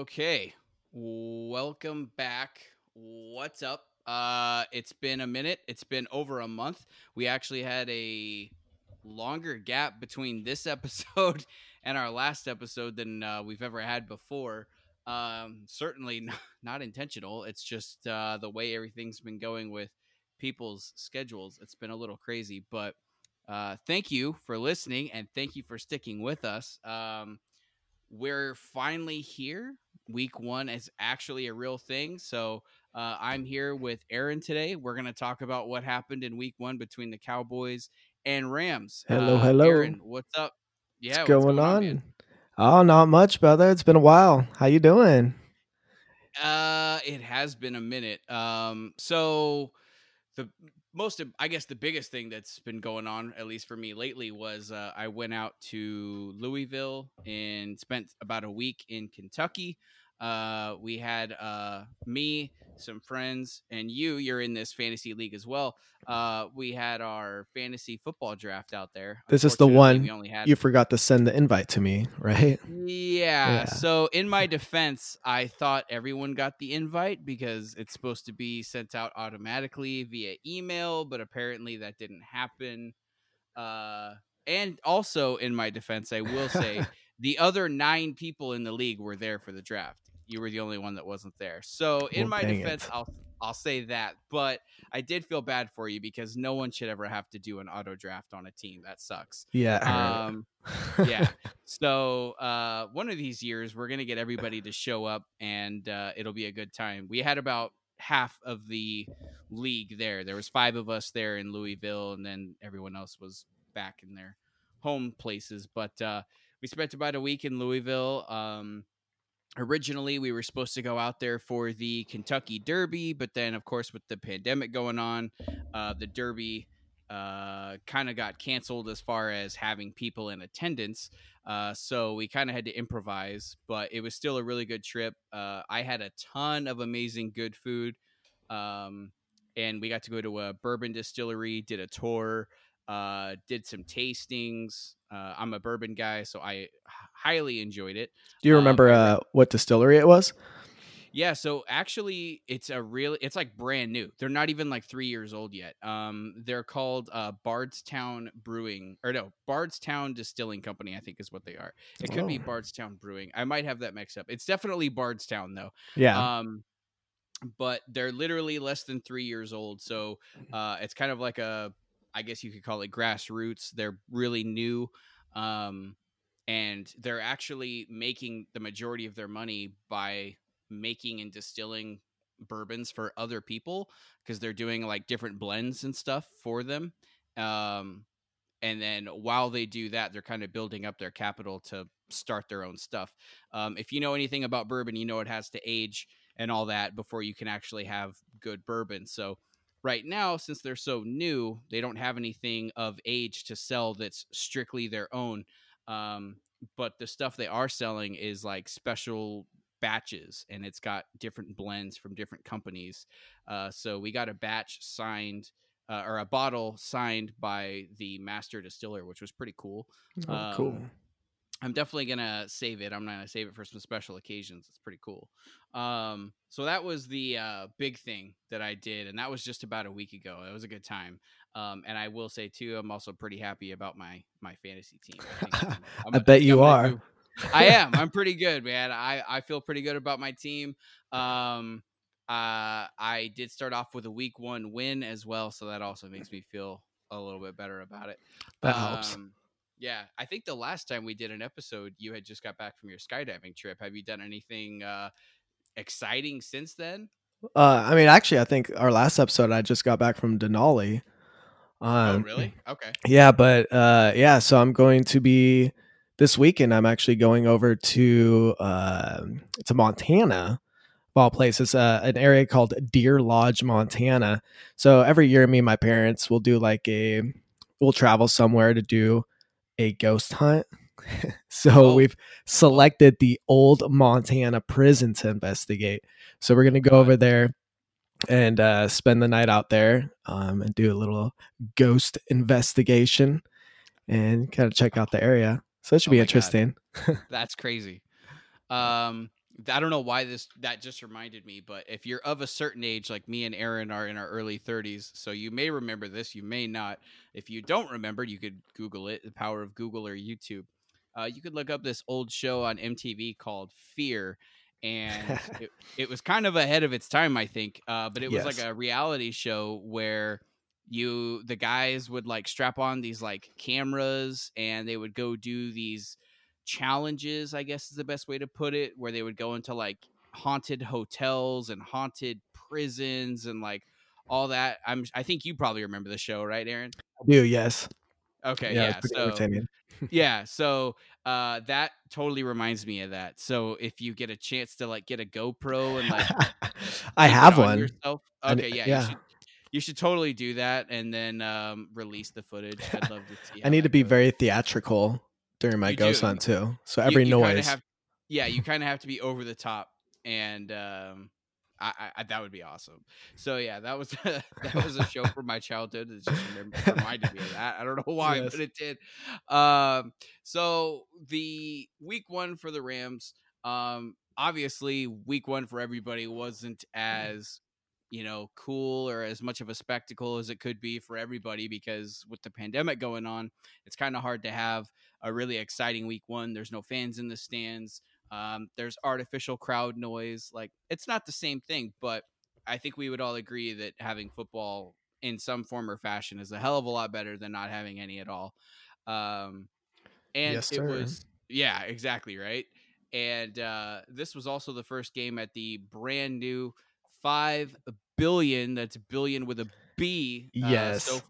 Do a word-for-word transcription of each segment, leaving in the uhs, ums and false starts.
Okay, welcome back. What's up? Uh, it's been a minute. It's been over a month. We actually had a longer gap between this episode and our last episode than uh, we've ever had before. Um, certainly not, not intentional. It's just uh, the way everything's been going with people's schedules. It's been a little crazy, but uh, thank you for listening and thank you for sticking with us. Um, we're finally here. Week one is actually a real thing. So uh, I'm here with Aaron today. We're going to talk about what happened in week one between the Cowboys and Rams. Hello, uh, hello. Aaron, what's up? Yeah, what's, what's going, going on? Man? Oh, not much, brother. It's been a while. How you doing? Uh, it has been a minute. Um, so the most, I guess the biggest thing that's been going on, at least for me lately, was uh, I went out to Louisville and spent about a week in Kentucky. Uh, we had uh, me, some friends, and you. You're in this fantasy league as well. Uh, we had our fantasy football draft out there. This is the one we only had. You forgot to send the invite to me, right? Yeah, yeah. So in my defense, I thought everyone got the invite because it's supposed to be sent out automatically via email, but apparently that didn't happen. Uh, and also in my defense, I will say the other nine people in the league were there for the draft. You were the only one that wasn't there. So in well, my defense, it. I'll I'll say that. But I did feel bad for you because no one should ever have to do an auto draft on a team. That sucks. Yeah. Um, yeah. So uh, one of these years, we're going to get everybody to show up and uh, it'll be a good time. We had about half of the league there. There was five of us there in Louisville, and then everyone else was back in their home places. But uh, we spent about a week in Louisville. Um Originally, we were supposed to go out there for the Kentucky Derby, but then, of course, with the pandemic going on, uh, the Derby uh, kind of got canceled as far as having people in attendance. Uh, so we kind of had to improvise, but it was still a really good trip. Uh, I had a ton of amazing good food, um, and we got to go to a bourbon distillery, did a tour, uh, did some tastings. Uh, I'm a bourbon guy, so I highly enjoyed it. Do you remember um, uh, what distillery it was? Yeah, so actually, it's a really it's like brand new. They're not even like three years old yet. Um, they're called uh, Bardstown Brewing, or no, Bardstown Distilling Company, I think is what they are. It could oh. be Bardstown Brewing. I might have that mixed up. It's definitely Bardstown though. Yeah. Um, but they're literally less than three years old, so uh, it's kind of like a, I guess you could call it grassroots. They're really new. Um, and they're actually making the majority of their money by making and distilling bourbons for other people because they're doing like different blends and stuff for them. Um, and then while they do that, they're kind of building up their capital to start their own stuff. Um, if you know anything about bourbon, you know it has to age and all that before you can actually have good bourbon. So right now, since they're so new, they don't have anything of age to sell that's strictly their own. Um, but the stuff they are selling is like special batches, and it's got different blends from different companies. Uh, so we got a batch signed uh, or a bottle signed by the master distiller, which was pretty cool. Oh, um, cool. I'm definitely going to save it. I'm going to save it for some special occasions. It's pretty cool. Um, so that was the uh, big thing that I did, and that was just about a week ago. It was a good time. Um, and I will say, too, I'm also pretty happy about my my fantasy team. I, I'm, I'm I a, bet you I'm are. I am. I'm pretty good, man. I, I feel pretty good about my team. Um, uh, I did start off with a week one win as well, so that also makes me feel a little bit better about it. That um, helps. Yeah, I think the last time we did an episode, you had just got back from your skydiving trip. Have you done anything uh, exciting since then? Uh, I mean, actually, I think our last episode, I just got back from Denali. Um, oh, really? Okay. Yeah, but uh, yeah, so I'm going to be this weekend. I'm actually going over to uh, to Montana. All places, uh, an area called Deer Lodge, Montana. So every year, me and my parents will do like a we'll travel somewhere to do a ghost hunt. so oh. We've selected the old Montana prison to investigate. So we're going to go over there and uh, spend the night out there um, and do a little ghost investigation and kind of check out the area. So it should oh be interesting. That's crazy. Um, I don't know why this that just reminded me, but if you're of a certain age, like me and Aaron are in our early thirties, so you may remember this, you may not. If you don't remember, you could Google it, the power of Google or YouTube. Uh, you could look up this old show on M T V called Fear, and it, it was kind of ahead of its time, I think, uh, but it was yes. like a reality show where you the guys would like strap on these like cameras and they would go do these challenges, I guess is the best way to put it, where they would go into like haunted hotels and haunted prisons and like all that. I'm I think you probably remember the show, right, Aaron? I do, yes. Okay, yeah. Yeah, so, yeah, so uh that totally reminds me of that. So if you get a chance to like get a GoPro and like I have on one. Yourself, okay, yeah, yeah. You should, you should totally do that and then um release the footage. I'd love to see. I need to be goes. very theatrical during my you ghost do. hunt too. So every you, you noise. Have, yeah. You kind of have to be over the top, and um, I, I, that would be awesome. So yeah, that was, a, that was a show from my childhood. It just reminded me of that. I don't know why, yes. but it did. Um, so the week one for the Rams, um, obviously week one for everybody wasn't as, you know, cool or as much of a spectacle as it could be for everybody, because with the pandemic going on, it's kind of hard to have a really exciting week one. There's no fans in the stands. Um, there's artificial crowd noise. Like, it's not the same thing, but I think we would all agree that having football in some form or fashion is a hell of a lot better than not having any at all. Um, and yes, it sir. was, yeah, exactly. Right. And, uh, this was also the first game at the brand new five billion, that's billion with a B, yes,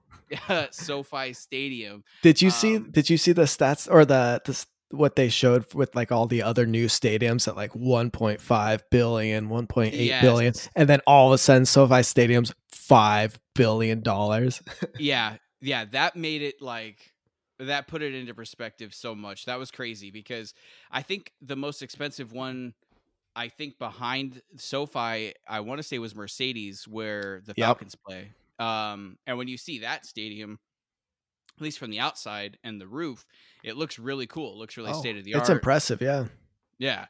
uh, so, SoFi Stadium. Did you um, see did you see the stats or the, the what they showed with like all the other new stadiums at like one point five billion, one point eight yes. billion, and then all of a sudden SoFi Stadium's five billion dollars? yeah yeah that made it like that put it into perspective so much. That was crazy, because I think the most expensive one, I think behind SoFi, I want to say was Mercedes, where the yep. Falcons play. Um, and when you see that stadium, at least from the outside and the roof, it looks really cool. It looks really oh, state of the art. It's impressive. Yeah. Yeah.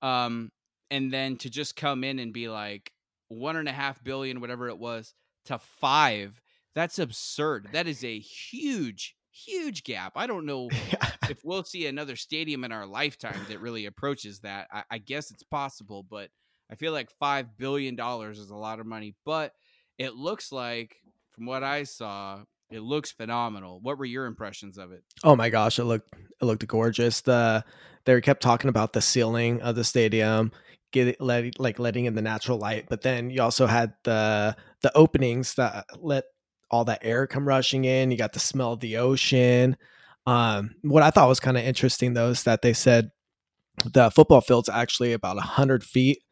Um, and then to just come in and be like one and a half billion, whatever it was, to five, that's absurd. That is a huge, huge gap. I don't know if we'll see another stadium in our lifetime that really approaches that. I, I guess it's possible, but I feel like five billion dollars is a lot of money. But it looks like, from what I saw, it looks phenomenal. What were your impressions of it? Oh my gosh, it looked it looked gorgeous. The they kept talking about the ceiling of the stadium, get it let, like letting in the natural light, but then you also had the the openings that let all that air come rushing in. You got the smell of the ocean. Um, what I thought was kind of interesting, though, is that they said the football field's actually about one hundred feet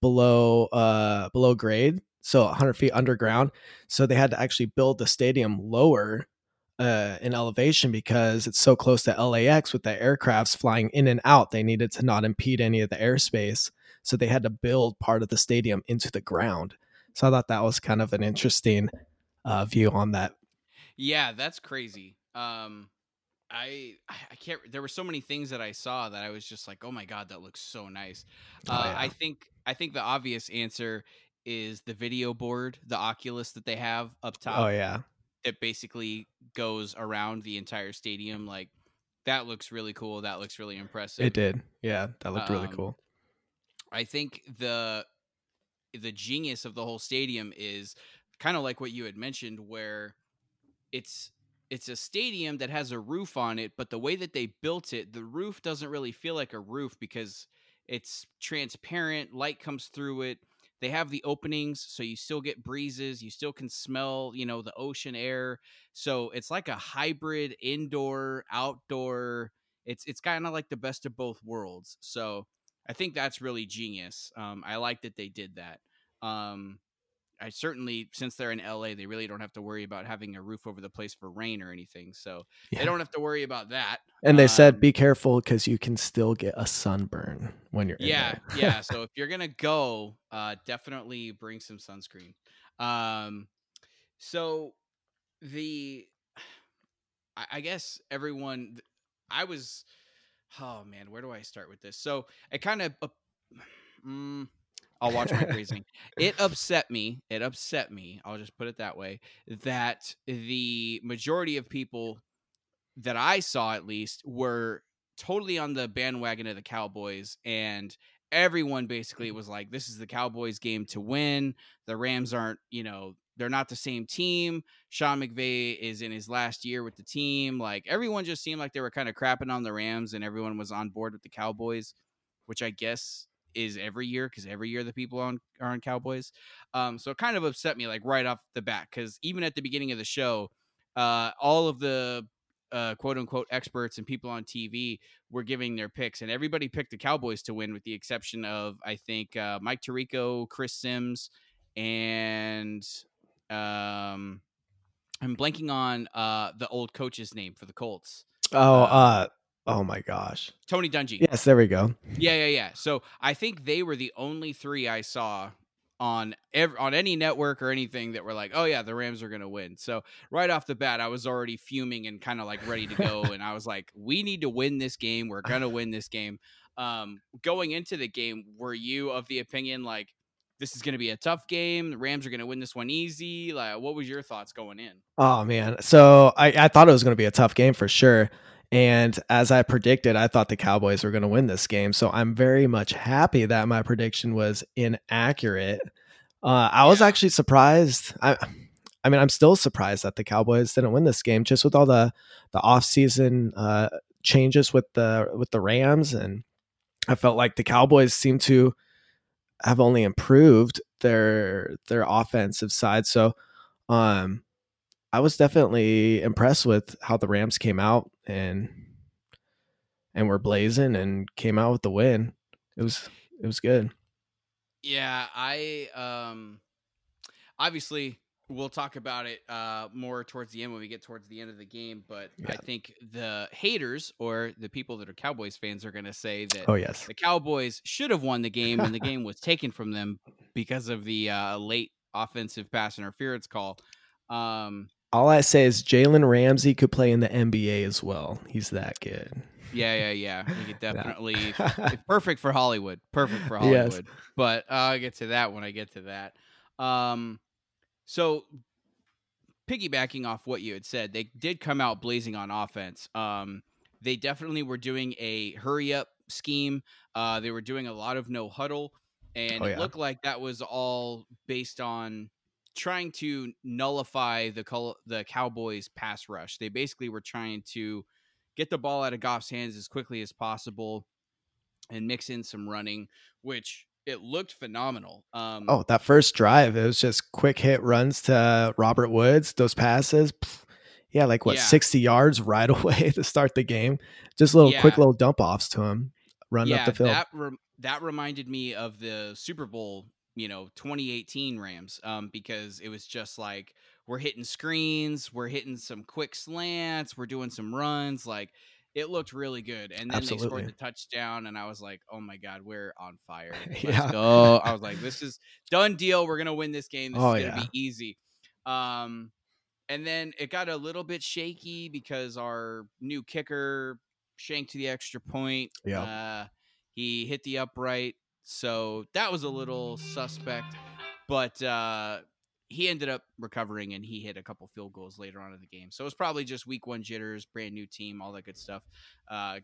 below uh, below grade, so one hundred feet underground. So they had to actually build the stadium lower uh, in elevation because it's so close to L A X with the aircrafts flying in and out. They needed to not impede any of the airspace, so they had to build part of the stadium into the ground. So I thought that was kind of an interesting Uh, view on that. Yeah, that's crazy. Um, I I can't. There were so many things that I saw that I was just like, oh my god, that looks so nice. Uh, oh, yeah. I think I think the obvious answer is the video board, the Oculus that they have up top. Oh yeah, it basically goes around the entire stadium. Like, that looks really cool. That looks really impressive. It did. Yeah, that looked um, really cool. I think the the genius of the whole stadium is kind of like what you had mentioned, where it's it's a stadium that has a roof on it, but the way that they built it, the roof doesn't really feel like a roof because it's transparent, light comes through it. They have the openings, so you still get breezes, you still can smell, you know, the ocean air. So it's like a hybrid indoor, outdoor. It's it's kind of like the best of both worlds. So I think that's really genius. Um, I like that they did that. Um I certainly, since they're in L A, they really don't have to worry about having a roof over the place for rain or anything. So yeah. They don't have to worry about that. And they um, said, be careful because you can still get a sunburn when you're yeah, in there. yeah. So if you're going to go, uh, definitely bring some sunscreen. Um, so the, I, I guess everyone, I was, oh man, where do I start with this? So it kind of, uh, mm, I'll watch my phrasing. It upset me. It upset me. I'll just put it that way, that the majority of people that I saw, at least, were totally on the bandwagon of the Cowboys, and everyone basically was like, this is the Cowboys game to win. The Rams aren't, you know, they're not the same team. Sean McVay is in his last year with the team. Like, everyone just seemed like they were kind of crapping on the Rams, and everyone was on board with the Cowboys, which I guess is every year, because every year the people on, are on Cowboys. Um, so it kind of upset me, like, right off the bat, because even at the beginning of the show, uh, all of the Uh, quote unquote experts and people on T V were giving their picks, and everybody picked the Cowboys to win, with the exception of, I think, uh, Mike Tirico, Chris Sims, and um, I'm blanking on uh, the old coach's name for the Colts. Oh, uh, uh, oh my gosh. Tony Dungy. Yes, there we go. Yeah, yeah, yeah. So I think they were the only three I saw on every, on any network or anything that were like, oh yeah, the Rams are going to win. So right off the bat, I was already fuming and kind of like ready to go. And I was like, we need to win this game. We're going to win this game. Um, going into the game, were you of the opinion, like, this is going to be a tough game, the Rams are going to win this one easy? Like, what was your thoughts going in? Oh man. So I, I thought it was going to be a tough game for sure. And as I predicted, I thought the Cowboys were going to win this game. So I'm very much happy that my prediction was inaccurate. Uh, I was actually surprised. I, I mean, I'm still surprised that the Cowboys didn't win this game, just with all the the offseason uh, changes with the with the Rams. And I felt like the Cowboys seemed to have only improved their their offensive side. So um, I was definitely impressed with how the Rams came out and and were blazing and came out with the win. It was it was good. Yeah, I um obviously we'll talk about it uh more towards the end when we get towards the end of the game, but yeah. I think the haters, or the people that are Cowboys fans, are going to say that oh, yes. the Cowboys should have won the game and the game was taken from them because of the uh, late offensive pass interference call. Um All I say is Jalen Ramsey could play in the N B A as well. He's that good. Yeah, yeah, yeah. He could definitely perfect for Hollywood. Perfect for Hollywood. Yes. But uh, I'll get to that when I get to that. Um, so piggybacking off what you had said, they did come out blazing on offense. Um, they definitely were doing a hurry up scheme. Uh, they were doing a lot of no huddle, and oh, yeah. it looked like that was all based on trying to nullify the Col- the Cowboys pass rush. They basically were trying to get the ball out of Goff's hands as quickly as possible and mix in some running, which it looked phenomenal. Um, oh, that first drive, it was just quick hit runs to Robert Woods, those passes. Pff, yeah, like what, yeah. sixty yards right away to start the game. Just little yeah. quick little dump offs to him, run yeah, up the field. That, re- that reminded me of the Super Bowl, you know, twenty eighteen Rams, um, because it was just like, we're hitting screens, we're hitting some quick slants, we're doing some runs. Like, it looked really good. And then Absolutely. They scored the touchdown, and I was like, oh my God, we're on fire. Let's yeah. go. I was like, this is done deal. We're going to win this game. This oh, is going to yeah. be easy. Um, and then it got a little bit shaky because our new kicker shanked to the extra point. Yeah. Uh, he hit the upright. So that was a little suspect, but uh, he ended up recovering, and he hit a couple field goals later on in the game. So it was probably just week one jitters, brand new team, all that good stuff. Uh,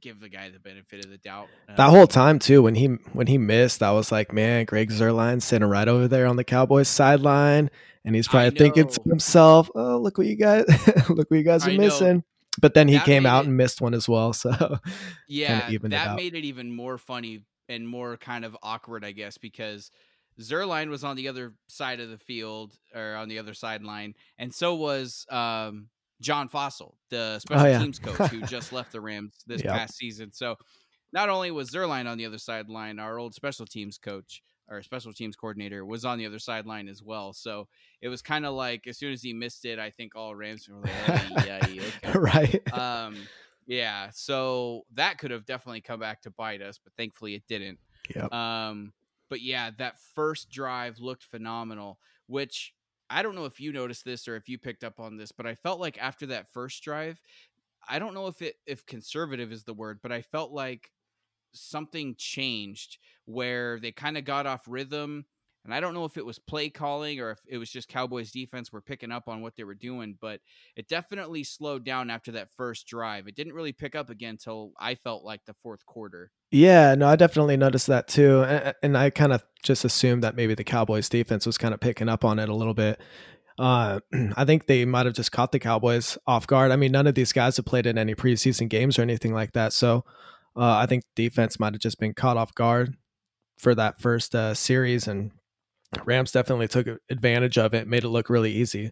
give the guy the benefit of the doubt. Uh, that whole time too, when he when he missed, I was like, man, Greg Zuerlein sitting right over there on the Cowboys sideline, and he's probably thinking to himself, "Oh, look what you guys, look what you guys are I missing." Know. But then he that came out it, and missed one as well. So yeah, that it made it even more funny. And more kind of awkward, I guess, because Zuerlein was on the other side of the field, or on the other sideline, and so was um, John Fossil, the special oh, yeah. teams coach who just left the Rams this yep. past season. So not only was Zuerlein on the other sideline, our old special teams coach, or special teams coordinator, was on the other sideline as well. So it was kind of like, as soon as he missed it, I think all Rams were like, yeah, yeah, okay. right. Um, Yeah, so that could have definitely come back to bite us, but thankfully it didn't. Yep. Um, but yeah, that first drive looked phenomenal, which I don't know if you noticed this or if you picked up on this, but I felt like after that first drive, I don't know if it if conservative is the word, but I felt like something changed where they kind of got off rhythm. And I don't know if it was play calling or if it was just Cowboys defense were picking up on what they were doing, but it definitely slowed down after that first drive. It didn't really pick up again till I felt like the fourth quarter. Yeah, no, I definitely noticed that too. And, and I kind of just assumed that maybe the Cowboys defense was kind of picking up on it a little bit. Uh, I think they might have just caught the Cowboys off guard. I mean, none of these guys have played in any preseason games or anything like that. So uh, I think defense might have just been caught off guard for that first uh, series, and Rams definitely took advantage of it, made it look really easy.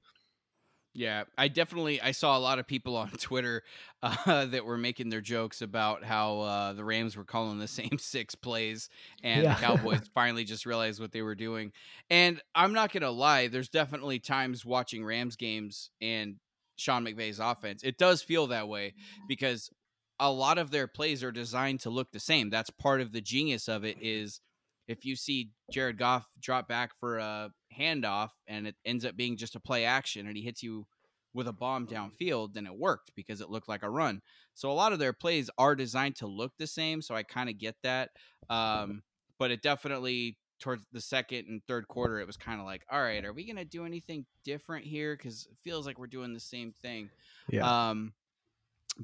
Yeah, I definitely, I saw a lot of people on Twitter uh, that were making their jokes about how uh, the Rams were calling the same six plays and yeah. the Cowboys finally just realized what they were doing. And I'm not going to lie, there's definitely times watching Rams games and Sean McVay's offense, it does feel that way because a lot of their plays are designed to look the same. That's part of the genius of it is, if you see Jared Goff drop back for a handoff and it ends up being just a play action and he hits you with a bomb downfield, then it worked because it looked like a run. So a lot of their plays are designed to look the same. So I kind of get that. Um, but it definitely towards the second and third quarter, it was kind of like, all right, are we going to do anything different here? Cause it feels like we're doing the same thing. Yeah. Um,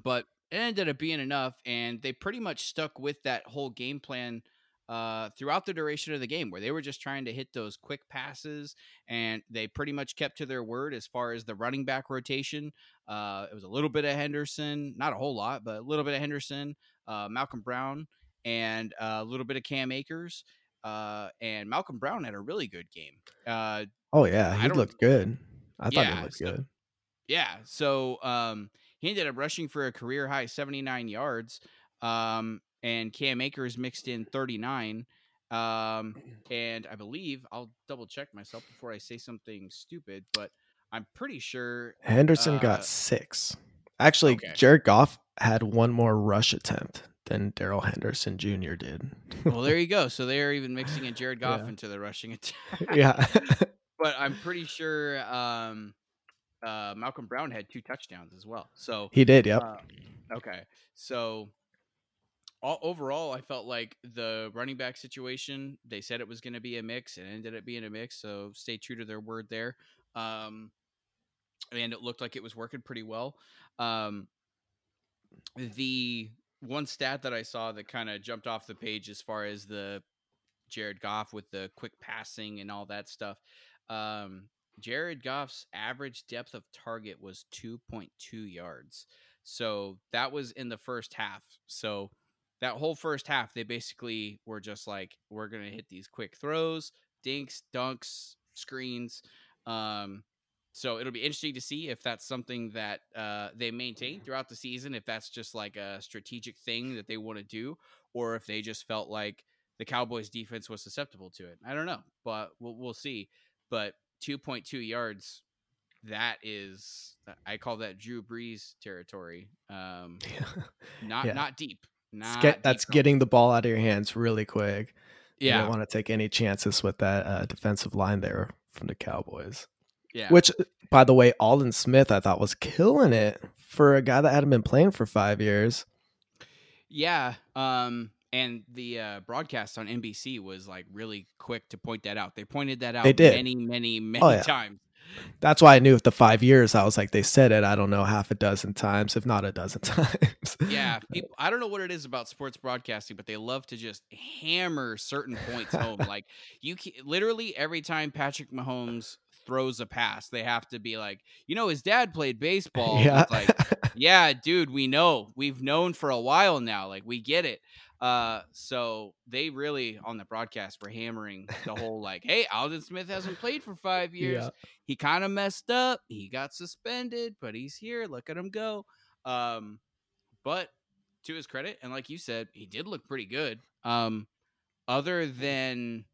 but it ended up being enough. And they pretty much stuck with that whole game plan Uh, throughout the duration of the game, where they were just trying to hit those quick passes, and they pretty much kept to their word as far as the running back rotation. Uh, it was a little bit of Henderson, not a whole lot, but a little bit of Henderson, uh, Malcolm Brown, and a little bit of Cam Akers. Uh, and Malcolm Brown had a really good game. Uh, oh, yeah, he looked good. I thought yeah, he looked so, good. Yeah, so um, he ended up rushing for a career-high seventy-nine yards. Um And Cam Akers mixed in thirty-nine. Um, and I believe I'll double check myself before I say something stupid, but I'm pretty sure Henderson uh, got six. Actually, okay. Jared Goff had one more rush attempt than Daryl Henderson Junior did. Well, there you go. So they're even mixing in Jared Goff yeah. into the rushing attack. Yeah. But I'm pretty sure um, uh, Malcolm Brown had two touchdowns as well. So he did. Yep. Uh, okay. So. All, overall, I felt like the running back situation, they said it was going to be a mix and ended up being a mix. So stay true to their word there. Um, and it looked like it was working pretty well. Um, the one stat that I saw that kind of jumped off the page as far as the Jared Goff with the quick passing and all that stuff. Um, Jared Goff's average depth of target was two point two yards. So that was in the first half. So that whole first half, they basically were just like, we're going to hit these quick throws, dinks, dunks, screens. Um, so it'll be interesting to see if that's something that uh, they maintain throughout the season, if that's just like a strategic thing that they want to do, or if they just felt like the Cowboys defense was susceptible to it. I don't know, but we'll, we'll see. But two point two yards, that is, I call that Drew Brees territory. Um, not yeah. not deep. Get, that's getting the ball out of your hands really quick. Yeah. You don't want to take any chances with that uh, defensive line there from the Cowboys. Yeah. Which, by the way, Aldon Smith, I thought was killing it for a guy that hadn't been playing for five years. Yeah. Um, and the uh, broadcast on N B C was like really quick to point that out. They pointed that out they did. many, many, many oh, yeah. times. That's why I knew if the five years, I was like, they said it, I don't know, half a dozen times, if not a dozen times. Yeah. People, I don't know what it is about sports broadcasting, but they love to just hammer certain points home. Like you can, literally every time Patrick Mahomes throws a pass, they have to be like, you know, his dad played baseball. Yeah. It's like, yeah, dude, we know we've known for a while now. Like we get it. Uh, so they really on the broadcast were hammering the whole like, hey, Aldon Smith hasn't played for five years. Yeah. He kind of messed up. He got suspended, but he's here. Look at him go. Um, but to his credit, and like you said, he did look pretty good. Um, other than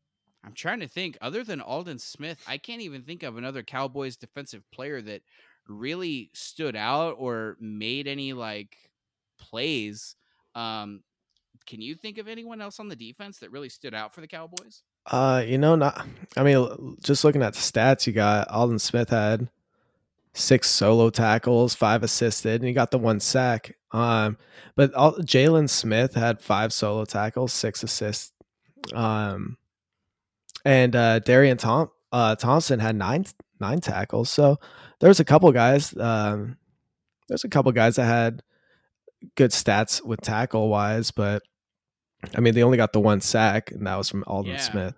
I'm trying to think, other than Aldon Smith, I can't even think of another Cowboys defensive player that really stood out or made any like plays. Um, Can you think of anyone else on the defense that really stood out for the Cowboys? Uh, you know, not. I mean, just looking at the stats, you got Aldon Smith had six solo tackles, five assisted, and he got the one sack. Um, but all, Jalen Smith had five solo tackles, six assists. Um, and uh, Darian Tom, uh, Thompson had nine nine tackles. So there's a couple guys. Um, there's a couple guys that had good stats with tackle wise, but I mean, they only got the one sack, and that was from Aldon yeah. Smith.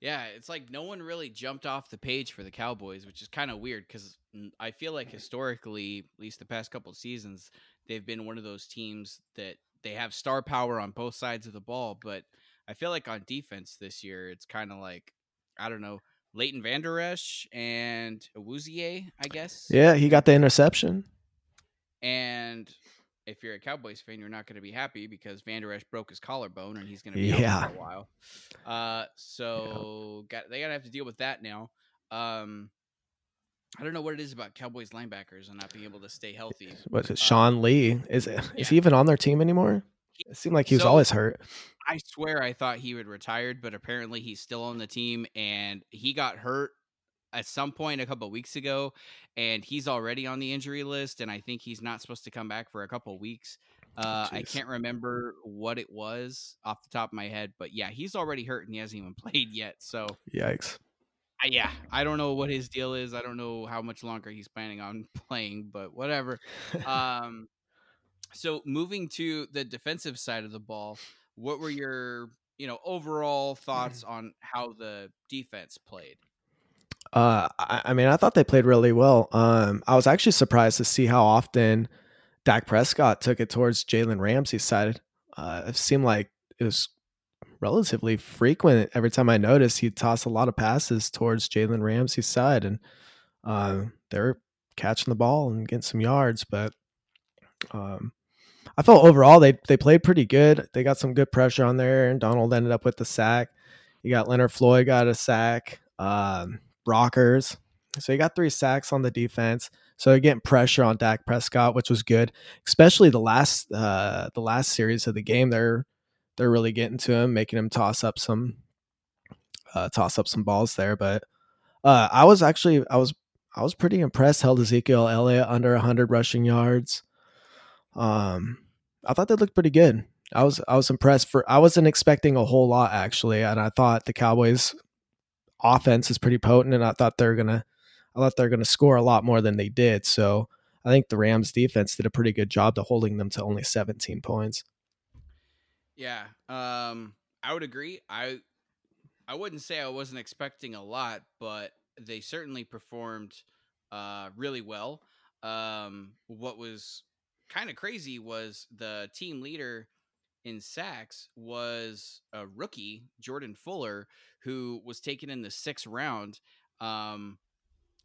Yeah, it's like no one really jumped off the page for the Cowboys, which is kind of weird because I feel like historically, at least the past couple of seasons, they've been one of those teams that they have star power on both sides of the ball. But I feel like on defense this year, it's kind of like, I don't know, Leighton Van Der Esch and Awuzie, I guess. Yeah, he got the interception. And if you're a Cowboys fan, you're not going to be happy because Van Der Esch broke his collarbone and he's going to be yeah. out for a while. Uh, so yeah. got, they got to have to deal with that now. Um, I don't know what it is about Cowboys linebackers and not being able to stay healthy. What is it, Sean uh, Lee? Is it, yeah. is he even on their team anymore? It seemed like he was so, always hurt. I swear I thought he had retired, but apparently he's still on the team, and he got hurt at some point a couple of weeks ago, and he's already on the injury list, and I think he's not supposed to come back for a couple of weeks. Uh, I can't remember what it was off the top of my head, but yeah, he's already hurt and he hasn't even played yet. So yikes. Uh, yeah, I don't know what his deal is. I don't know how much longer he's planning on playing, but whatever. Um, so moving to the defensive side of the ball, what were your, you know, overall thoughts on how the defense played? Uh, I, I mean, I thought they played really well. Um, I was actually surprised to see how often Dak Prescott took it towards Jalen Ramsey's side. Uh, it seemed like it was relatively frequent. Every time I noticed, he'd toss a lot of passes towards Jalen Ramsey's side, and uh, they were catching the ball and getting some yards. But um, I felt overall they they played pretty good. They got some good pressure on there, and Donald ended up with the sack. You got Leonard Floyd got a sack. Um, Rockers. So he got three sacks on the defense. So they're getting pressure on Dak Prescott, which was good, especially the last uh, the last series of the game. They're they're really getting to him, making him toss up some uh, toss up some balls there. But uh, I was actually I was I was pretty impressed. Held Ezekiel Elliott under one hundred rushing yards. Um, I thought they looked pretty good. I was I was impressed. For I wasn't expecting a whole lot actually, and I thought the Cowboys offense is pretty potent, and I thought they're gonna, I thought they're gonna score a lot more than they did. So I think the Rams defense did a pretty good job to holding them to only seventeen points. Yeah, um, I would agree. I, I wouldn't say I wasn't expecting a lot, but they certainly performed uh, really well. Um, what was kind of crazy was the team leader in sacks was a rookie, Jordan Fuller, who was taken in the sixth round. Um,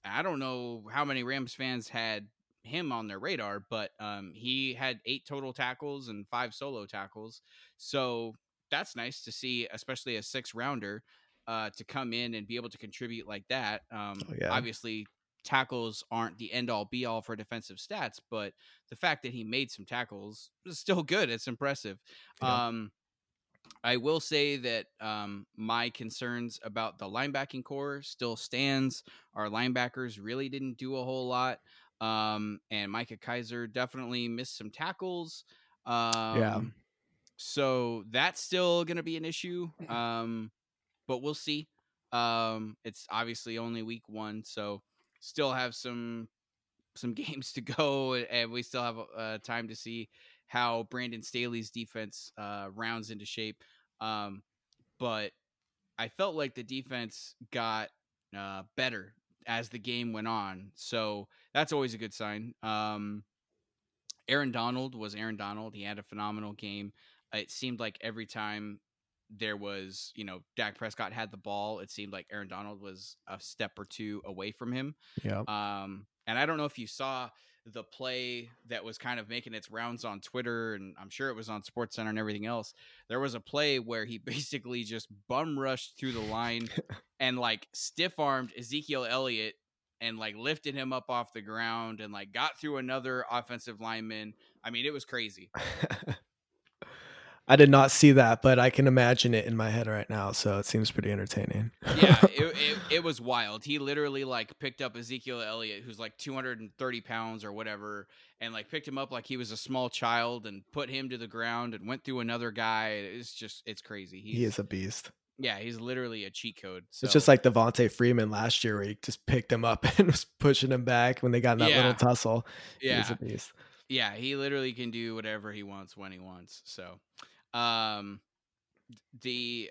I don't know how many Rams fans had him on their radar, but um, he had eight total tackles and five solo tackles. So that's nice to see, especially a sixth rounder uh, to come in and be able to contribute like that. Um, oh, yeah. Obviously, tackles aren't the end all be all for defensive stats, but the fact that he made some tackles is still good. It's impressive. Yeah. Um, I will say that um, my concerns about the linebacking core still stands. Our linebackers really didn't do a whole lot. Um, and Micah Kaiser definitely missed some tackles. Um, yeah. So that's still going to be an issue. Um, but we'll see. Um, it's obviously only week one, so still have some some games to go, and we still have uh, time to see how Brandon Staley's defense uh, rounds into shape. Um, but I felt like the defense got uh, better as the game went on. So that's always a good sign. Um, Aaron Donald was Aaron Donald. He had a phenomenal game. It seemed like every time there was, you know, Dak Prescott had the ball, it seemed like Aaron Donald was a step or two away from him. Yeah. Um, and I don't know if you saw the play that was kind of making its rounds on Twitter, and I'm sure it was on SportsCenter and everything else. There was a play where he basically just bum rushed through the line and like stiff armed Ezekiel Elliott and like lifted him up off the ground and like got through another offensive lineman. I mean, it was crazy. I did not see that, but I can imagine it in my head right now. So it seems pretty entertaining. Yeah, it, it, it was wild. He literally like picked up Ezekiel Elliott, who's like two hundred thirty pounds or whatever, and like picked him up like he was a small child and put him to the ground and went through another guy. It's just, it's crazy. He's, he is a beast. Yeah, he's literally a cheat code. So. It's just like Devontae Freeman last year where he just picked him up and was pushing him back when they got in that yeah. little tussle. Yeah. He's a beast. Yeah, he literally can do whatever he wants when he wants. So, um, the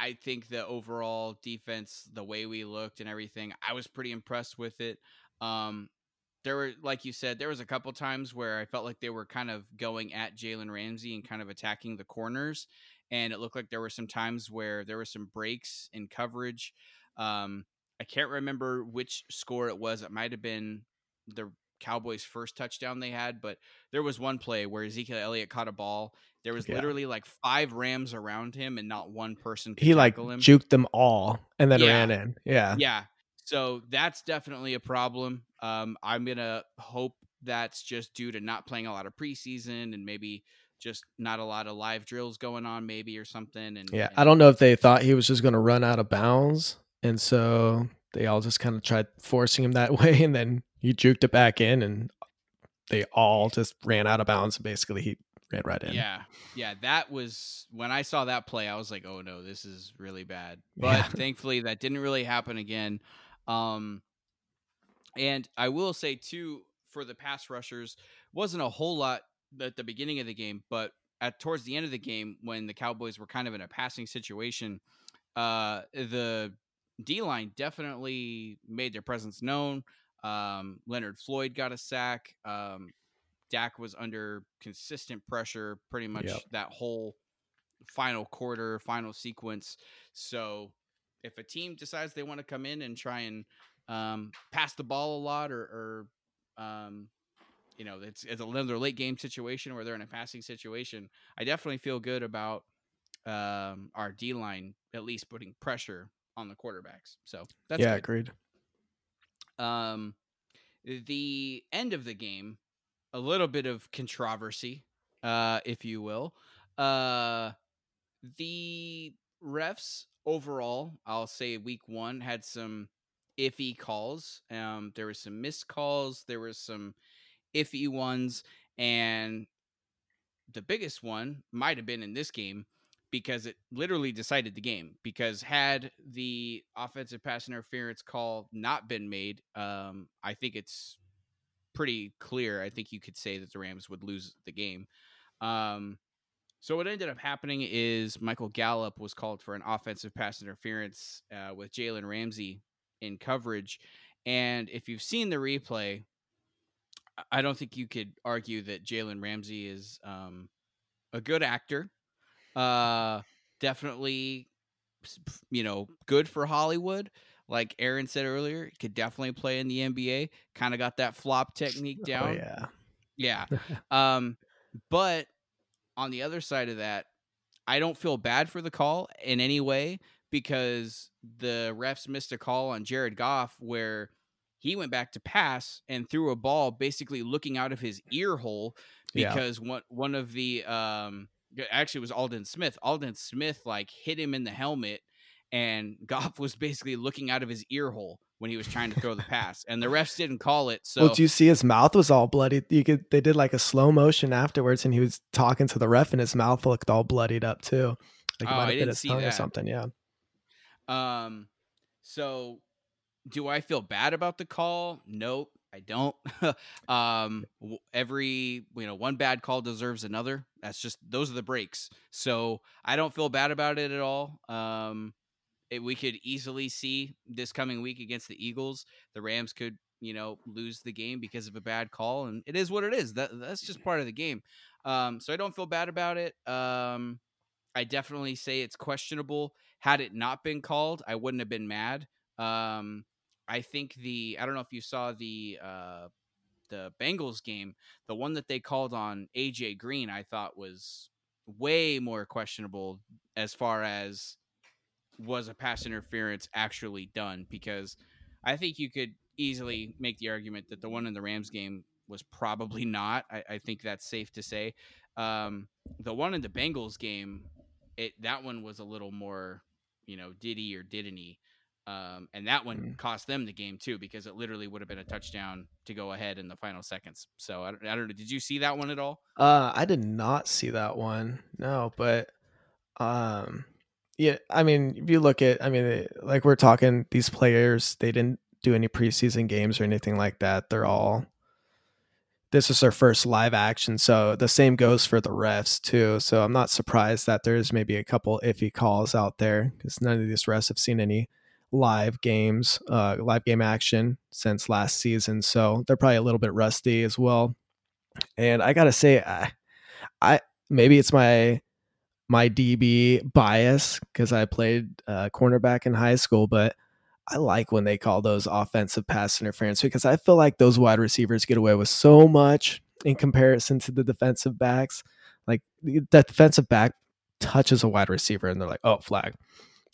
I think the overall defense, the way we looked and everything, I was pretty impressed with it. Um, there were, like you said, there was a couple times where I felt like they were kind of going at Jalen Ramsey and kind of attacking the corners. And it looked like there were some times where there were some breaks in coverage. Um, I can't remember which score it was. It might have been the Cowboys' first touchdown they had, but there was one play where Ezekiel Elliott caught a ball. There was yeah. literally like five Rams around him and not one person could he tackle like him. Juked them all and then yeah. ran in. Yeah. Yeah. So that's definitely a problem. Um, I'm going to hope that's just due to not playing a lot of preseason and maybe just not a lot of live drills going on maybe or something. And yeah, and I don't know if they thought he was just going to run out of bounds. And so they all just kind of tried forcing him that way. And then he juked it back in and they all just ran out of bounds. Basically he ran right in. Yeah. Yeah. That was when I saw that play, I was like, oh no, this is really bad, but yeah. thankfully that didn't really happen again. Um, and I will say too, for the pass rushers, wasn't a whole lot at the beginning of the game, but at towards the end of the game, when the Cowboys were kind of in a passing situation, uh, the D-line definitely made their presence known. Um, Leonard Floyd got a sack. Um, Dak was under consistent pressure pretty much yep. that whole final quarter, final sequence. So if a team decides they want to come in and try and um, pass the ball a lot or, or um, you know, it's, it's another late game situation where they're in a passing situation. I definitely feel good about um, our D-line at least putting pressure on the quarterbacks. So that's yeah, good. Agreed. Um, the end of the game, a little bit of controversy, uh, if you will. Uh, the refs overall, I'll say week one had some iffy calls. Um, there were some missed calls. There were some iffy ones. And the biggest one might have been in this game because it literally decided the game, because had the offensive pass interference call not been made, um, I think it's pretty clear. I think you could say that the Rams would lose the game. Um, so what ended up happening is Michael Gallup was called for an offensive pass interference uh, with Jalen Ramsey in coverage. And if you've seen the replay, I don't think you could argue that Jalen Ramsey is um, a good actor. Uh, definitely, you know, good for Hollywood. Like Aaron said earlier, he could definitely play in the N B A. Kind of got that flop technique down. Oh, yeah. Yeah. um, but on the other side of that, I don't feel bad for the call in any way because the refs missed a call on Jared Goff where he went back to pass and threw a ball basically looking out of his ear hole because yeah. one, one of the, um, actually it was Aldon Smith. Aldon Smith like hit him in the helmet and Goff was basically looking out of his ear hole when he was trying to throw the pass and the refs didn't call it. So well, do you see his mouth was all bloody? You could, they did like a slow motion afterwards and he was talking to the ref and his mouth looked all bloodied up too. Like oh, I didn't see that. Or something. Yeah. Um, so do I feel bad about the call? Nope. I don't. um, every, you know, one bad call deserves another. That's just, those are the breaks. So I don't feel bad about it at all. Um, it, we could easily see this coming week against the Eagles, the Rams could, you know, lose the game because of a bad call. And it is what it is. That That's just part of the game. Um, so I don't feel bad about it. Um, I definitely say it's questionable. Had it not been called, I wouldn't have been mad. Um, I think the, I don't know if you saw the, uh, the Bengals game, the one that they called on A J Green, I thought was way more questionable as far as was a pass interference actually done, because I think you could easily make the argument that the one in the Rams game was probably not. I, I think that's safe to say. Um, the one in the Bengals game, it that one was a little more, you know, did he or didn't he? Um, and that one mm. cost them the game too, because it literally would have been a touchdown to go ahead in the final seconds. So I don't, I don't know. Did you see that one at all? Uh, I did not see that one. No, but, um, yeah, I mean, if you look at, I mean, like we're talking these players, they didn't do any preseason games or anything like that. They're all, this is their first live action. So the same goes for the refs too. So I'm not surprised that there's maybe a couple iffy calls out there, because none of these refs have seen any live games, uh, live game action since last season. So they're probably a little bit rusty as well. And I got to say, I, I, maybe it's my, my D B bias, because I played uh, cornerback in high school, but I like when they call those offensive pass interference, because I feel like those wide receivers get away with so much in comparison to the defensive backs. Like, that defensive back touches a wide receiver and they're like, oh, flag.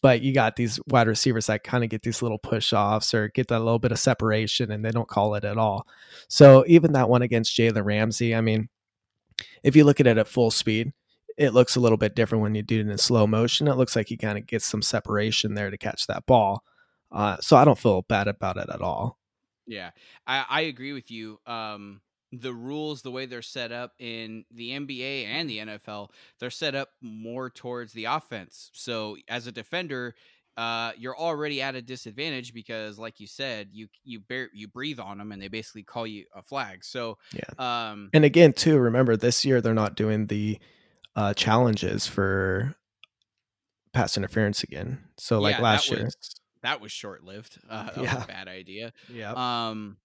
But you got these wide receivers that kind of get these little push offs or get that little bit of separation, and they don't call it at all. So even that one against Jalen Ramsey, I mean, if you look at it at full speed, it looks a little bit different when you do it in slow motion. It looks like he kind of gets some separation there to catch that ball. Uh, so I don't feel bad about it at all. Yeah, I, I agree with you. Um, the rules, the way they're set up in the N B A and the N F L, they're set up more towards the offense. So as a defender, uh, you're already at a disadvantage because, like you said, you you bear, you breathe on them and they basically call you a flag. So yeah. Um, and again, too, remember this year they're not doing the Uh, challenges for pass interference again. So like yeah, last that year, was, that was short-lived. Uh, that yeah. was a bad idea. Yeah. Um,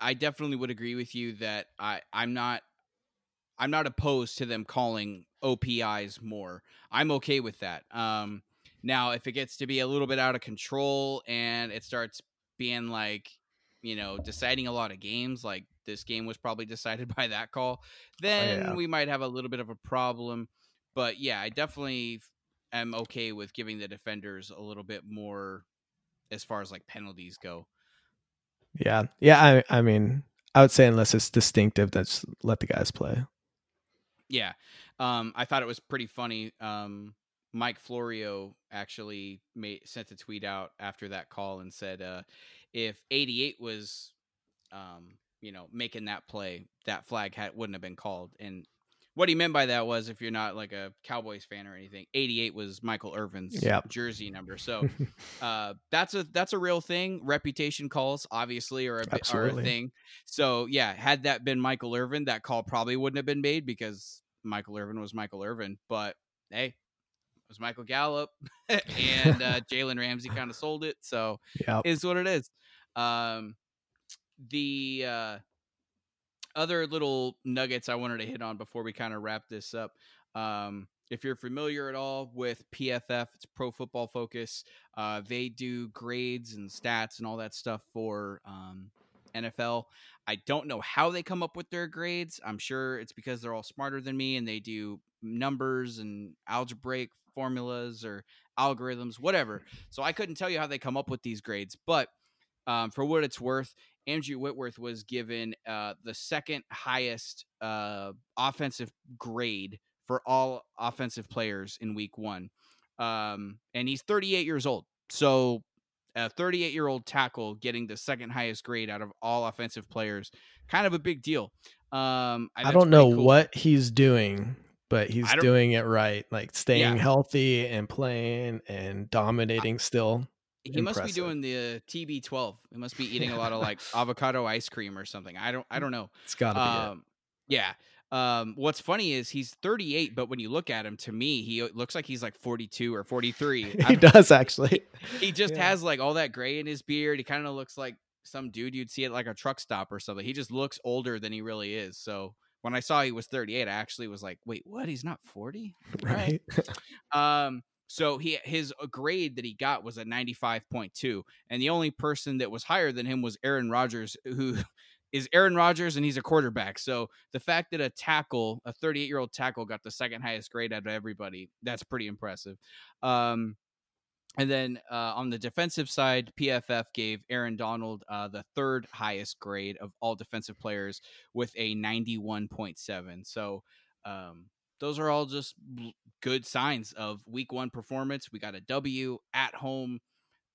I definitely would agree with you that I I'm not I'm not opposed to them calling O P Is more. I'm okay with that. Um, now if it gets to be a little bit out of control and it starts being like, you know, deciding a lot of games, like this game was probably decided by that call, then oh, yeah. we might have a little bit of a problem. But yeah, I definitely am okay with giving the defenders a little bit more as far as like penalties go. Yeah. Yeah. I, I mean, I would say unless it's distinctive, that's let the guys play. Yeah. Um, I thought it was pretty funny. Um, Mike Florio actually made, sent a tweet out after that call and said, uh, if eighty-eight was, um, you know, making that play, that flag had, wouldn't have been called. And what he meant by that was, if you're not like a Cowboys fan or anything, eighty-eight was Michael Irvin's yep. jersey number. So uh, that's a, that's a real thing. Reputation calls obviously are a, are a thing. So yeah, had that been Michael Irvin, that call probably wouldn't have been made because Michael Irvin was Michael Irvin, but hey, it was Michael Gallup and uh, Jalen Ramsey kind of sold it. So yep. is what it is. Um, The uh, other little nuggets I wanted to hit on before we kind of wrap this up. Um, if you're familiar at all with P F F, it's Pro Football Focus. Uh, they do grades and stats and all that stuff for um, N F L. I don't know how they come up with their grades. I'm sure it's because they're all smarter than me and they do numbers and algebraic formulas or algorithms, whatever. So I couldn't tell you how they come up with these grades, but um, for what it's worth, Andrew Whitworth was given uh, the second highest uh, offensive grade for all offensive players in week one. Um, and he's thirty-eight years old. So a thirty-eight-year-old tackle getting the second highest grade out of all offensive players, kind of a big deal. Um, I don't know cool. what he's doing, but he's doing it right. Like staying yeah. healthy and playing and dominating I- still. He Impressive. must be doing the T B twelve. He must be eating a lot of like avocado ice cream or something. I don't, I don't know. It's gotta um, be it. Yeah. Um, what's funny is he's thirty-eight, but when you look at him, to me, he looks like he's like forty-two or forty-three. he does actually. He, he just yeah. has like all that gray in his beard. He kind of looks like some dude you'd see at like a truck stop or something. He just looks older than he really is. So when I saw he was thirty-eight, I actually was like, wait, what? He's not forty. Right. um, So he his grade that he got was a ninety-five point two, and the only person that was higher than him was Aaron Rodgers, who is Aaron Rodgers, and he's a quarterback. So the fact that a tackle, a thirty-eight-year-old tackle, got the second highest grade out of everybody, that's pretty impressive. Um, And then uh, on the defensive side, P F F gave Aaron Donald uh, the third highest grade of all defensive players with a ninety-one point seven. So um, those are all just good signs of week one performance. We got a W at home,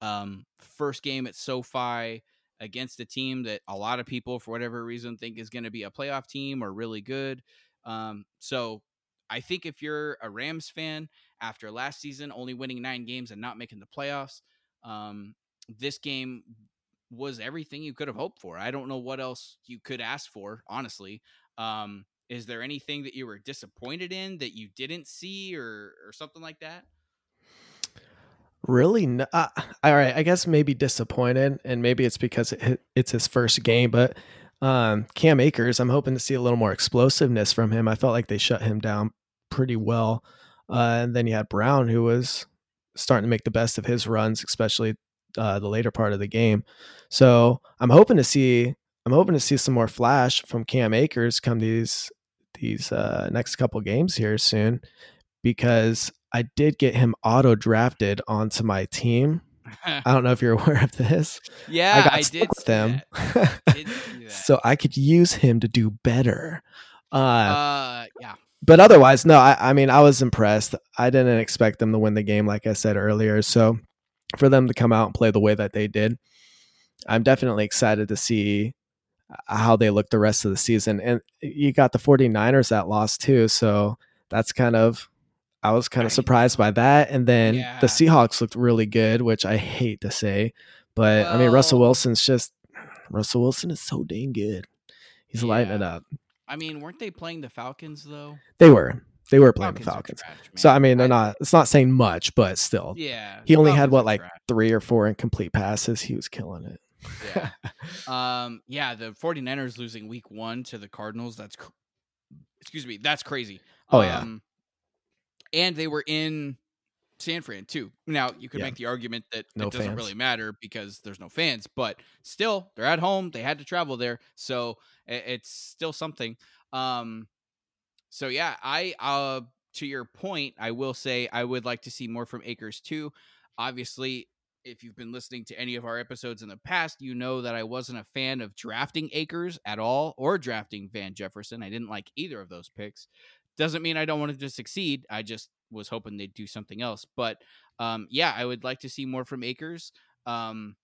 um, first game at SoFi against a team that a lot of people, for whatever reason, think is going to be a playoff team or really good. Um, so I think if you're a Rams fan, after last season only winning nine games and not making the playoffs, um, this game was everything you could have hoped for. I don't know what else you could ask for, honestly. Um, is there anything that you were disappointed in that you didn't see or, or something like that? Really? Not, uh, all right. I guess maybe disappointed, and maybe it's because it, it's his first game, but um, Cam Akers, I'm hoping to see a little more explosiveness from him. I felt like they shut him down pretty well. Uh, and then you had Brown, who was starting to make the best of his runs, especially uh, the later part of the game. So I'm hoping to see I'm hoping to see some more flash from Cam Akers come these these uh, next couple games here soon, because I did get him auto drafted onto my team. I don't know if you're aware of this. Yeah, I, got I did with them, so I could use him to do better. Uh, uh, yeah. But otherwise, no, I, I mean, I was impressed. I didn't expect them to win the game, like I said earlier. So for them to come out and play the way that they did, I'm definitely excited to see how they look the rest of the season. And you got the 49ers that lost too. So that's kind of, I was kind of surprised by that. And then yeah. the Seahawks looked really good, which I hate to say. But well, I mean, Russell Wilson's just, Russell Wilson is so dang good. He's yeah. lighting it up. I mean, weren't they playing the Falcons though? They were. They were playing Falcons the Falcons. Trash, so I mean, they're not. It's not saying much, but still. Yeah. He only Falcons had what, like trash. three or four incomplete passes. He was killing it. Yeah. um. Yeah. The 49ers losing week one to the Cardinals. That's. Cr- excuse me. That's crazy. Oh yeah. Um, and they were in San Fran too. Now you could yeah. make the argument that no it doesn't fans. really matter because there's no fans, but still they're at home. They had to travel there, so it's still something. Um, so yeah, I uh to your point, I will say I would like to see more from Akers too. Obviously, if you've been listening to any of our episodes in the past, you know that I wasn't a fan of drafting Akers at all or drafting Van Jefferson. I didn't like either of those picks. Doesn't mean I don't want to succeed. I just was hoping they'd do something else. But um, yeah, I would like to see more from Akers. Um,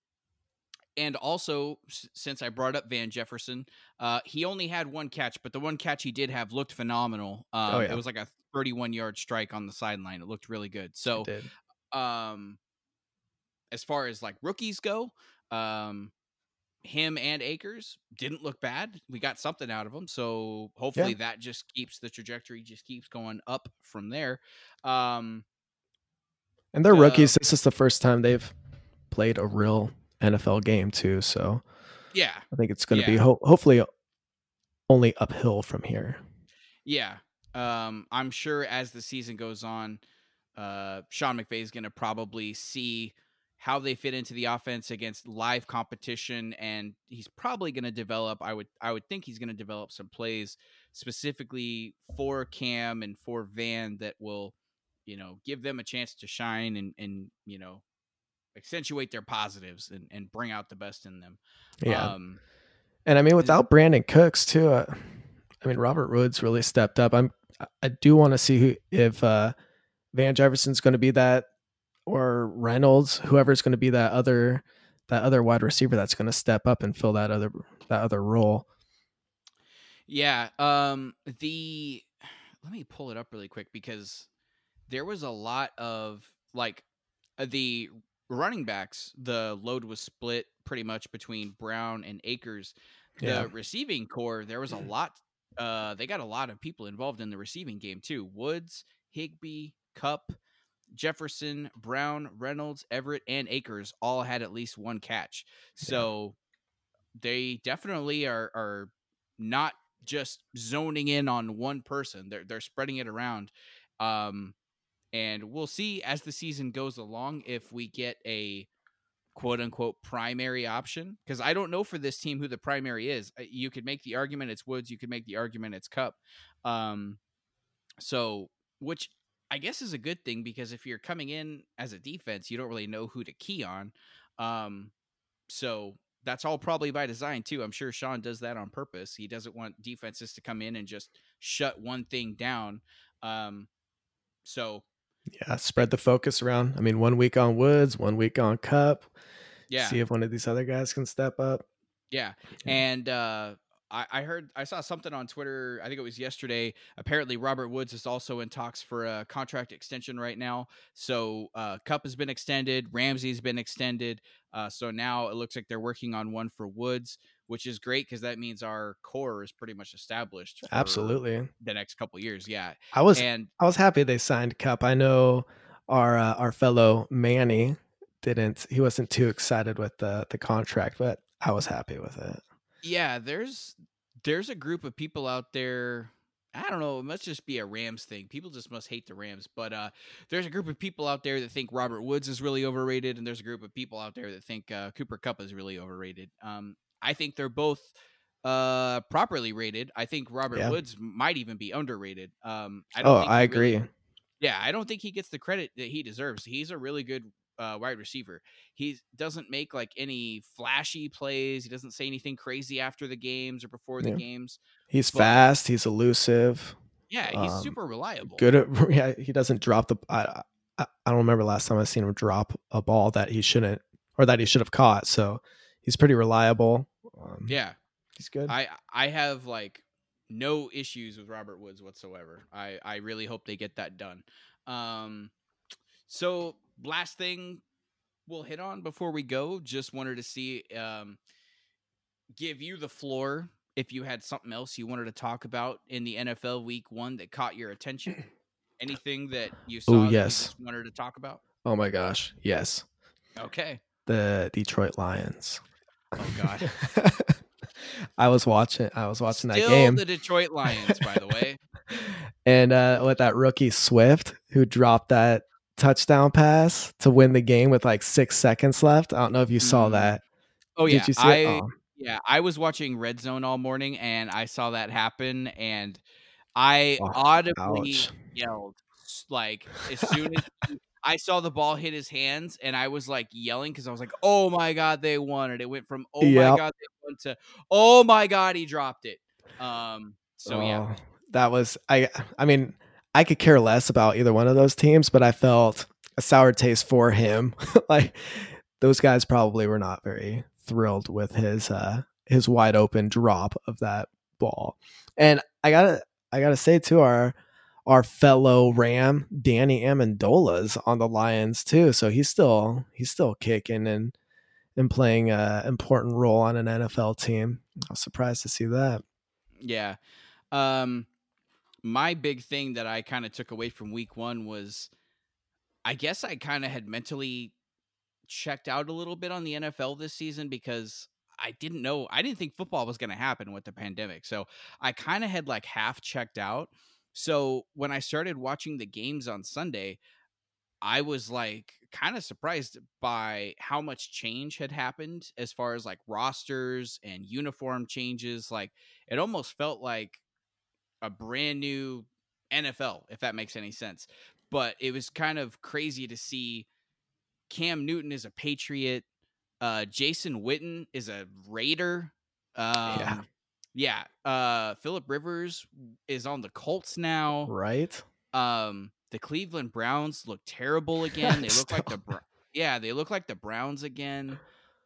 and also, s- since I brought up Van Jefferson, uh, he only had one catch, but the one catch he did have looked phenomenal. Um, oh, yeah. It was like a thirty-one yard strike on the sideline. It looked really good. So um, as far as like rookies go, um, him and Akers didn't look bad. We got something out of them. So hopefully yeah. that just keeps the trajectory, just keeps going up from there. Um, and they're uh, rookies. This is the first time they've played a real N F L game too. So yeah, I think it's going to yeah. be ho- hopefully only uphill from here. Yeah. Um, I'm sure as the season goes on, uh, Sean McVay is going to probably see how they fit into the offense against live competition. And he's probably going to develop, I would, I would think he's going to develop some plays specifically for Cam and for Van that will, you know, give them a chance to shine and, and, you know, accentuate their positives and, and bring out the best in them. Yeah. Um, and I mean, without Brandon Cooks too, uh, I mean, Robert Woods really stepped up. I'm, I do want to see who, if uh, Van Jefferson's going to be that, or Reynolds, whoever's going to be that other that other wide receiver that's going to step up and fill that other that other role. Yeah, um, the let me pull it up really quick because there was a lot of like the running backs. The load was split pretty much between Brown and Akers. The yeah. receiving core, there was a lot. Uh, they got a lot of people involved in the receiving game too. Woods, Higbee, Cup, Jefferson, Brown, Reynolds, Everett, and Akers all had at least one catch. So yeah. they definitely are are not just zoning in on one person. They're they're spreading it around. Um, and we'll see as the season goes along if we get a quote unquote primary option. Because I don't know for this team who the primary is. You could make the argument it's Woods, you could make the argument it's Cup. Um, so which I guess is a good thing, because if you're coming in as a defense, you don't really know who to key on. Um, so that's all probably by design too. I'm sure Sean does that on purpose. He doesn't want defenses to come in and just shut one thing down. Um, so yeah, spread the focus around. I mean, one week on Woods, one week on Cup. Yeah. See if one of these other guys can step up. Yeah. And, uh, I, I heard, I saw something on Twitter. I think it was yesterday. Apparently Robert Woods is also in talks for a contract extension right now. So, uh, Cup has been extended. Ramsey has been extended. Uh, so now it looks like they're working on one for Woods, which is great, because that means our core is pretty much established. Absolutely. The next couple of years. Yeah. I was, and I was happy they signed Cup. I know our, uh, our fellow Manny didn't, he wasn't too excited with the, the contract, but I was happy with it. Yeah, there's there's a group of people out there. I don't know. It must just be a Rams thing. People just must hate the Rams. But uh, there's a group of people out there that think Robert Woods is really overrated, and there's a group of people out there that think uh, Cooper Kupp is really overrated. Um, I think they're both uh, properly rated. I think Robert yeah. Woods might even be underrated. Um, I don't oh, think I agree. Really, yeah, I don't think he gets the credit that he deserves. He's a really good Uh, wide receiver. He doesn't make like any flashy plays. He doesn't say anything crazy after the games or before the yeah. games. He's but, fast. He's elusive. Yeah, he's um, super reliable. Good at, yeah, he doesn't drop the. I, I I don't remember last time I seen him drop a ball that he shouldn't or that he should have caught. So he's pretty reliable. Um, yeah, he's good. I I have like no issues with Robert Woods whatsoever. I I really hope they get that done. Um, so. Last thing we'll hit on before we go, just wanted to see, um, give you the floor if you had something else you wanted to talk about in the N F L week one that caught your attention. Anything that you saw Ooh, that yes. you just wanted to talk about? Oh my gosh, yes. Okay. The Detroit Lions. Oh God. I was watching I was watching Still that game. The Detroit Lions, by the way. And uh, with that rookie Swift who dropped that touchdown pass to win the game with like six seconds left. I don't know if you saw that. Oh yeah. Did you see I, it? Oh. Yeah, I was watching Red Zone all morning and I saw that happen, and I oh, audibly ouch. yelled, like as soon as I saw the ball hit his hands, and I was like yelling because I was like, oh my God, they won it. It went from oh yep. my God they won to oh my God he dropped it. Um so oh, yeah. That was I I mean I could care less about either one of those teams, but I felt a sour taste for him. Like those guys probably were not very thrilled with his uh, his wide open drop of that ball. And I gotta I gotta say too, our our fellow Ram Danny Amendola's on the Lions too, so he's still he's still kicking and and playing an important role on an N F L team. I was surprised to see that. Yeah. Um. My big thing that I kind of took away from week one was, I guess I kind of had mentally checked out a little bit on the N F L this season, because I didn't know, I didn't think football was going to happen with the pandemic. So I kind of had like half checked out. So when I started watching the games on Sunday, I was like kind of surprised by how much change had happened as far as like rosters and uniform changes. Like it almost felt like a brand new N F L, if that makes any sense. But it was kind of crazy to see Cam Newton is a Patriot. Uh, Jason Witten is a Raider. Um, yeah. yeah. Uh, Phillip Rivers is on the Colts now. Right. Um, the Cleveland Browns look terrible again. They look like the, Bra- yeah, they look like the Browns again.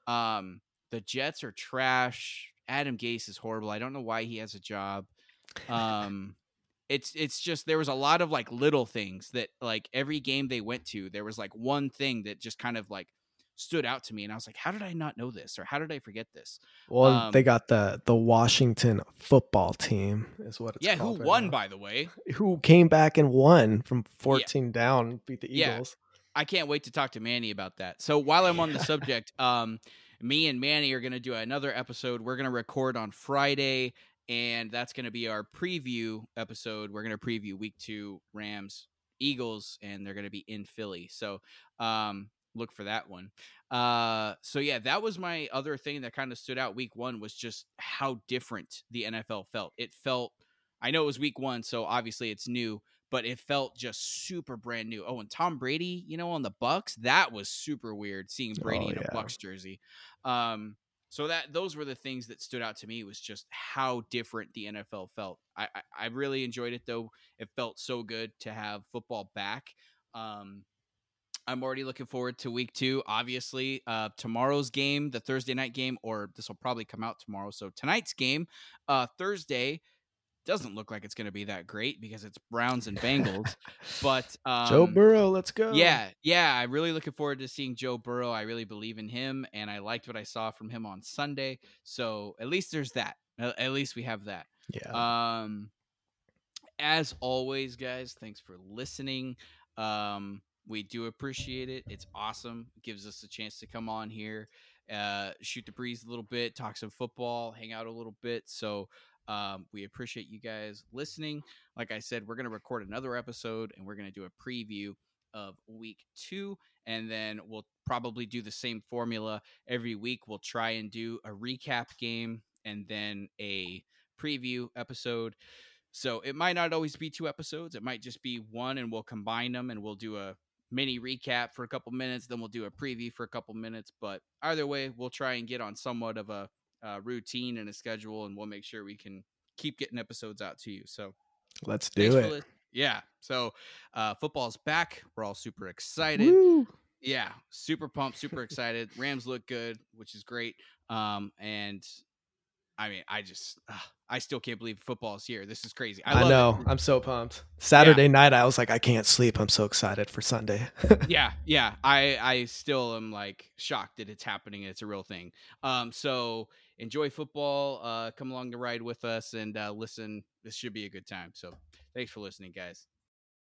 Um, the Jets are trash. Adam Gase is horrible. I don't know why he has a job. um it's it's just there was a lot of like little things that like every game they went to there was like one thing that just kind of like stood out to me, and I was like, how did I not know this, or how did I forget this? Well, um, they got the the Washington football team is what it's yeah called who right won now. By the way, who came back and won from fourteen yeah. down, beat the Eagles. yeah. I can't wait to talk to Manny about that. So while I'm on the subject, um me and Manny are going to do another episode. We're going to record on Friday, and that's going to be our preview episode. We're going to preview week two Rams, Eagles, and they're going to be in Philly. So um, look for that one. Uh, so, yeah, that was my other thing that kind of stood out week one, was just how different the N F L felt. It felt, I know it was week one, so obviously it's new, but it felt just super brand new. Oh, and Tom Brady, you know, on the Bucs, that was super weird seeing Brady oh, in yeah. a Bucs jersey. Um, so that those were the things that stood out to me, was just how different the N F L felt. I, I, I really enjoyed it, though. It felt so good to have football back. Um, I'm already looking forward to week two. Obviously, uh, tomorrow's game, the Thursday night game, or this will probably come out tomorrow. So tonight's game, uh, Thursday, doesn't look like it's going to be that great because it's Browns and Bengals, but um, Joe Burrow, let's go. Yeah. Yeah. I'm really looking forward to seeing Joe Burrow. I really believe in him, and I liked what I saw from him on Sunday. So at least there's that. At least we have that. Yeah. Um, as always, guys, thanks for listening. Um, we do appreciate it. It's awesome. It gives us a chance to come on here, uh, shoot the breeze a little bit, talk some football, hang out a little bit. So, Um, we appreciate you guys listening. Like I said, we're going to record another episode, and we're going to do a preview of week two. And then we'll probably do the same formula every week. We'll try and do a recap game and then a preview episode. So it might not always be two episodes. It might just be one, and we'll combine them, and we'll do a mini recap for a couple minutes. Then we'll do a preview for a couple minutes, but either way, we'll try and get on somewhat of a Uh, routine and a schedule, and we'll make sure we can keep getting episodes out to you. So let's do it. Li- yeah. So uh, football's back. We're all super excited. Woo! Yeah. Super pumped, super excited. Rams look good, which is great. Um, and I mean, I just, uh, I still can't believe football's here. This is crazy. I, I love know. It. I'm so pumped. Saturday yeah. night, I was like, I can't sleep. I'm so excited for Sunday. yeah. Yeah. I, I still am like shocked that it's happening. It's a real thing. Um, so, enjoy football. Uh, come along the ride with us and uh, listen. This should be a good time. So thanks for listening, guys.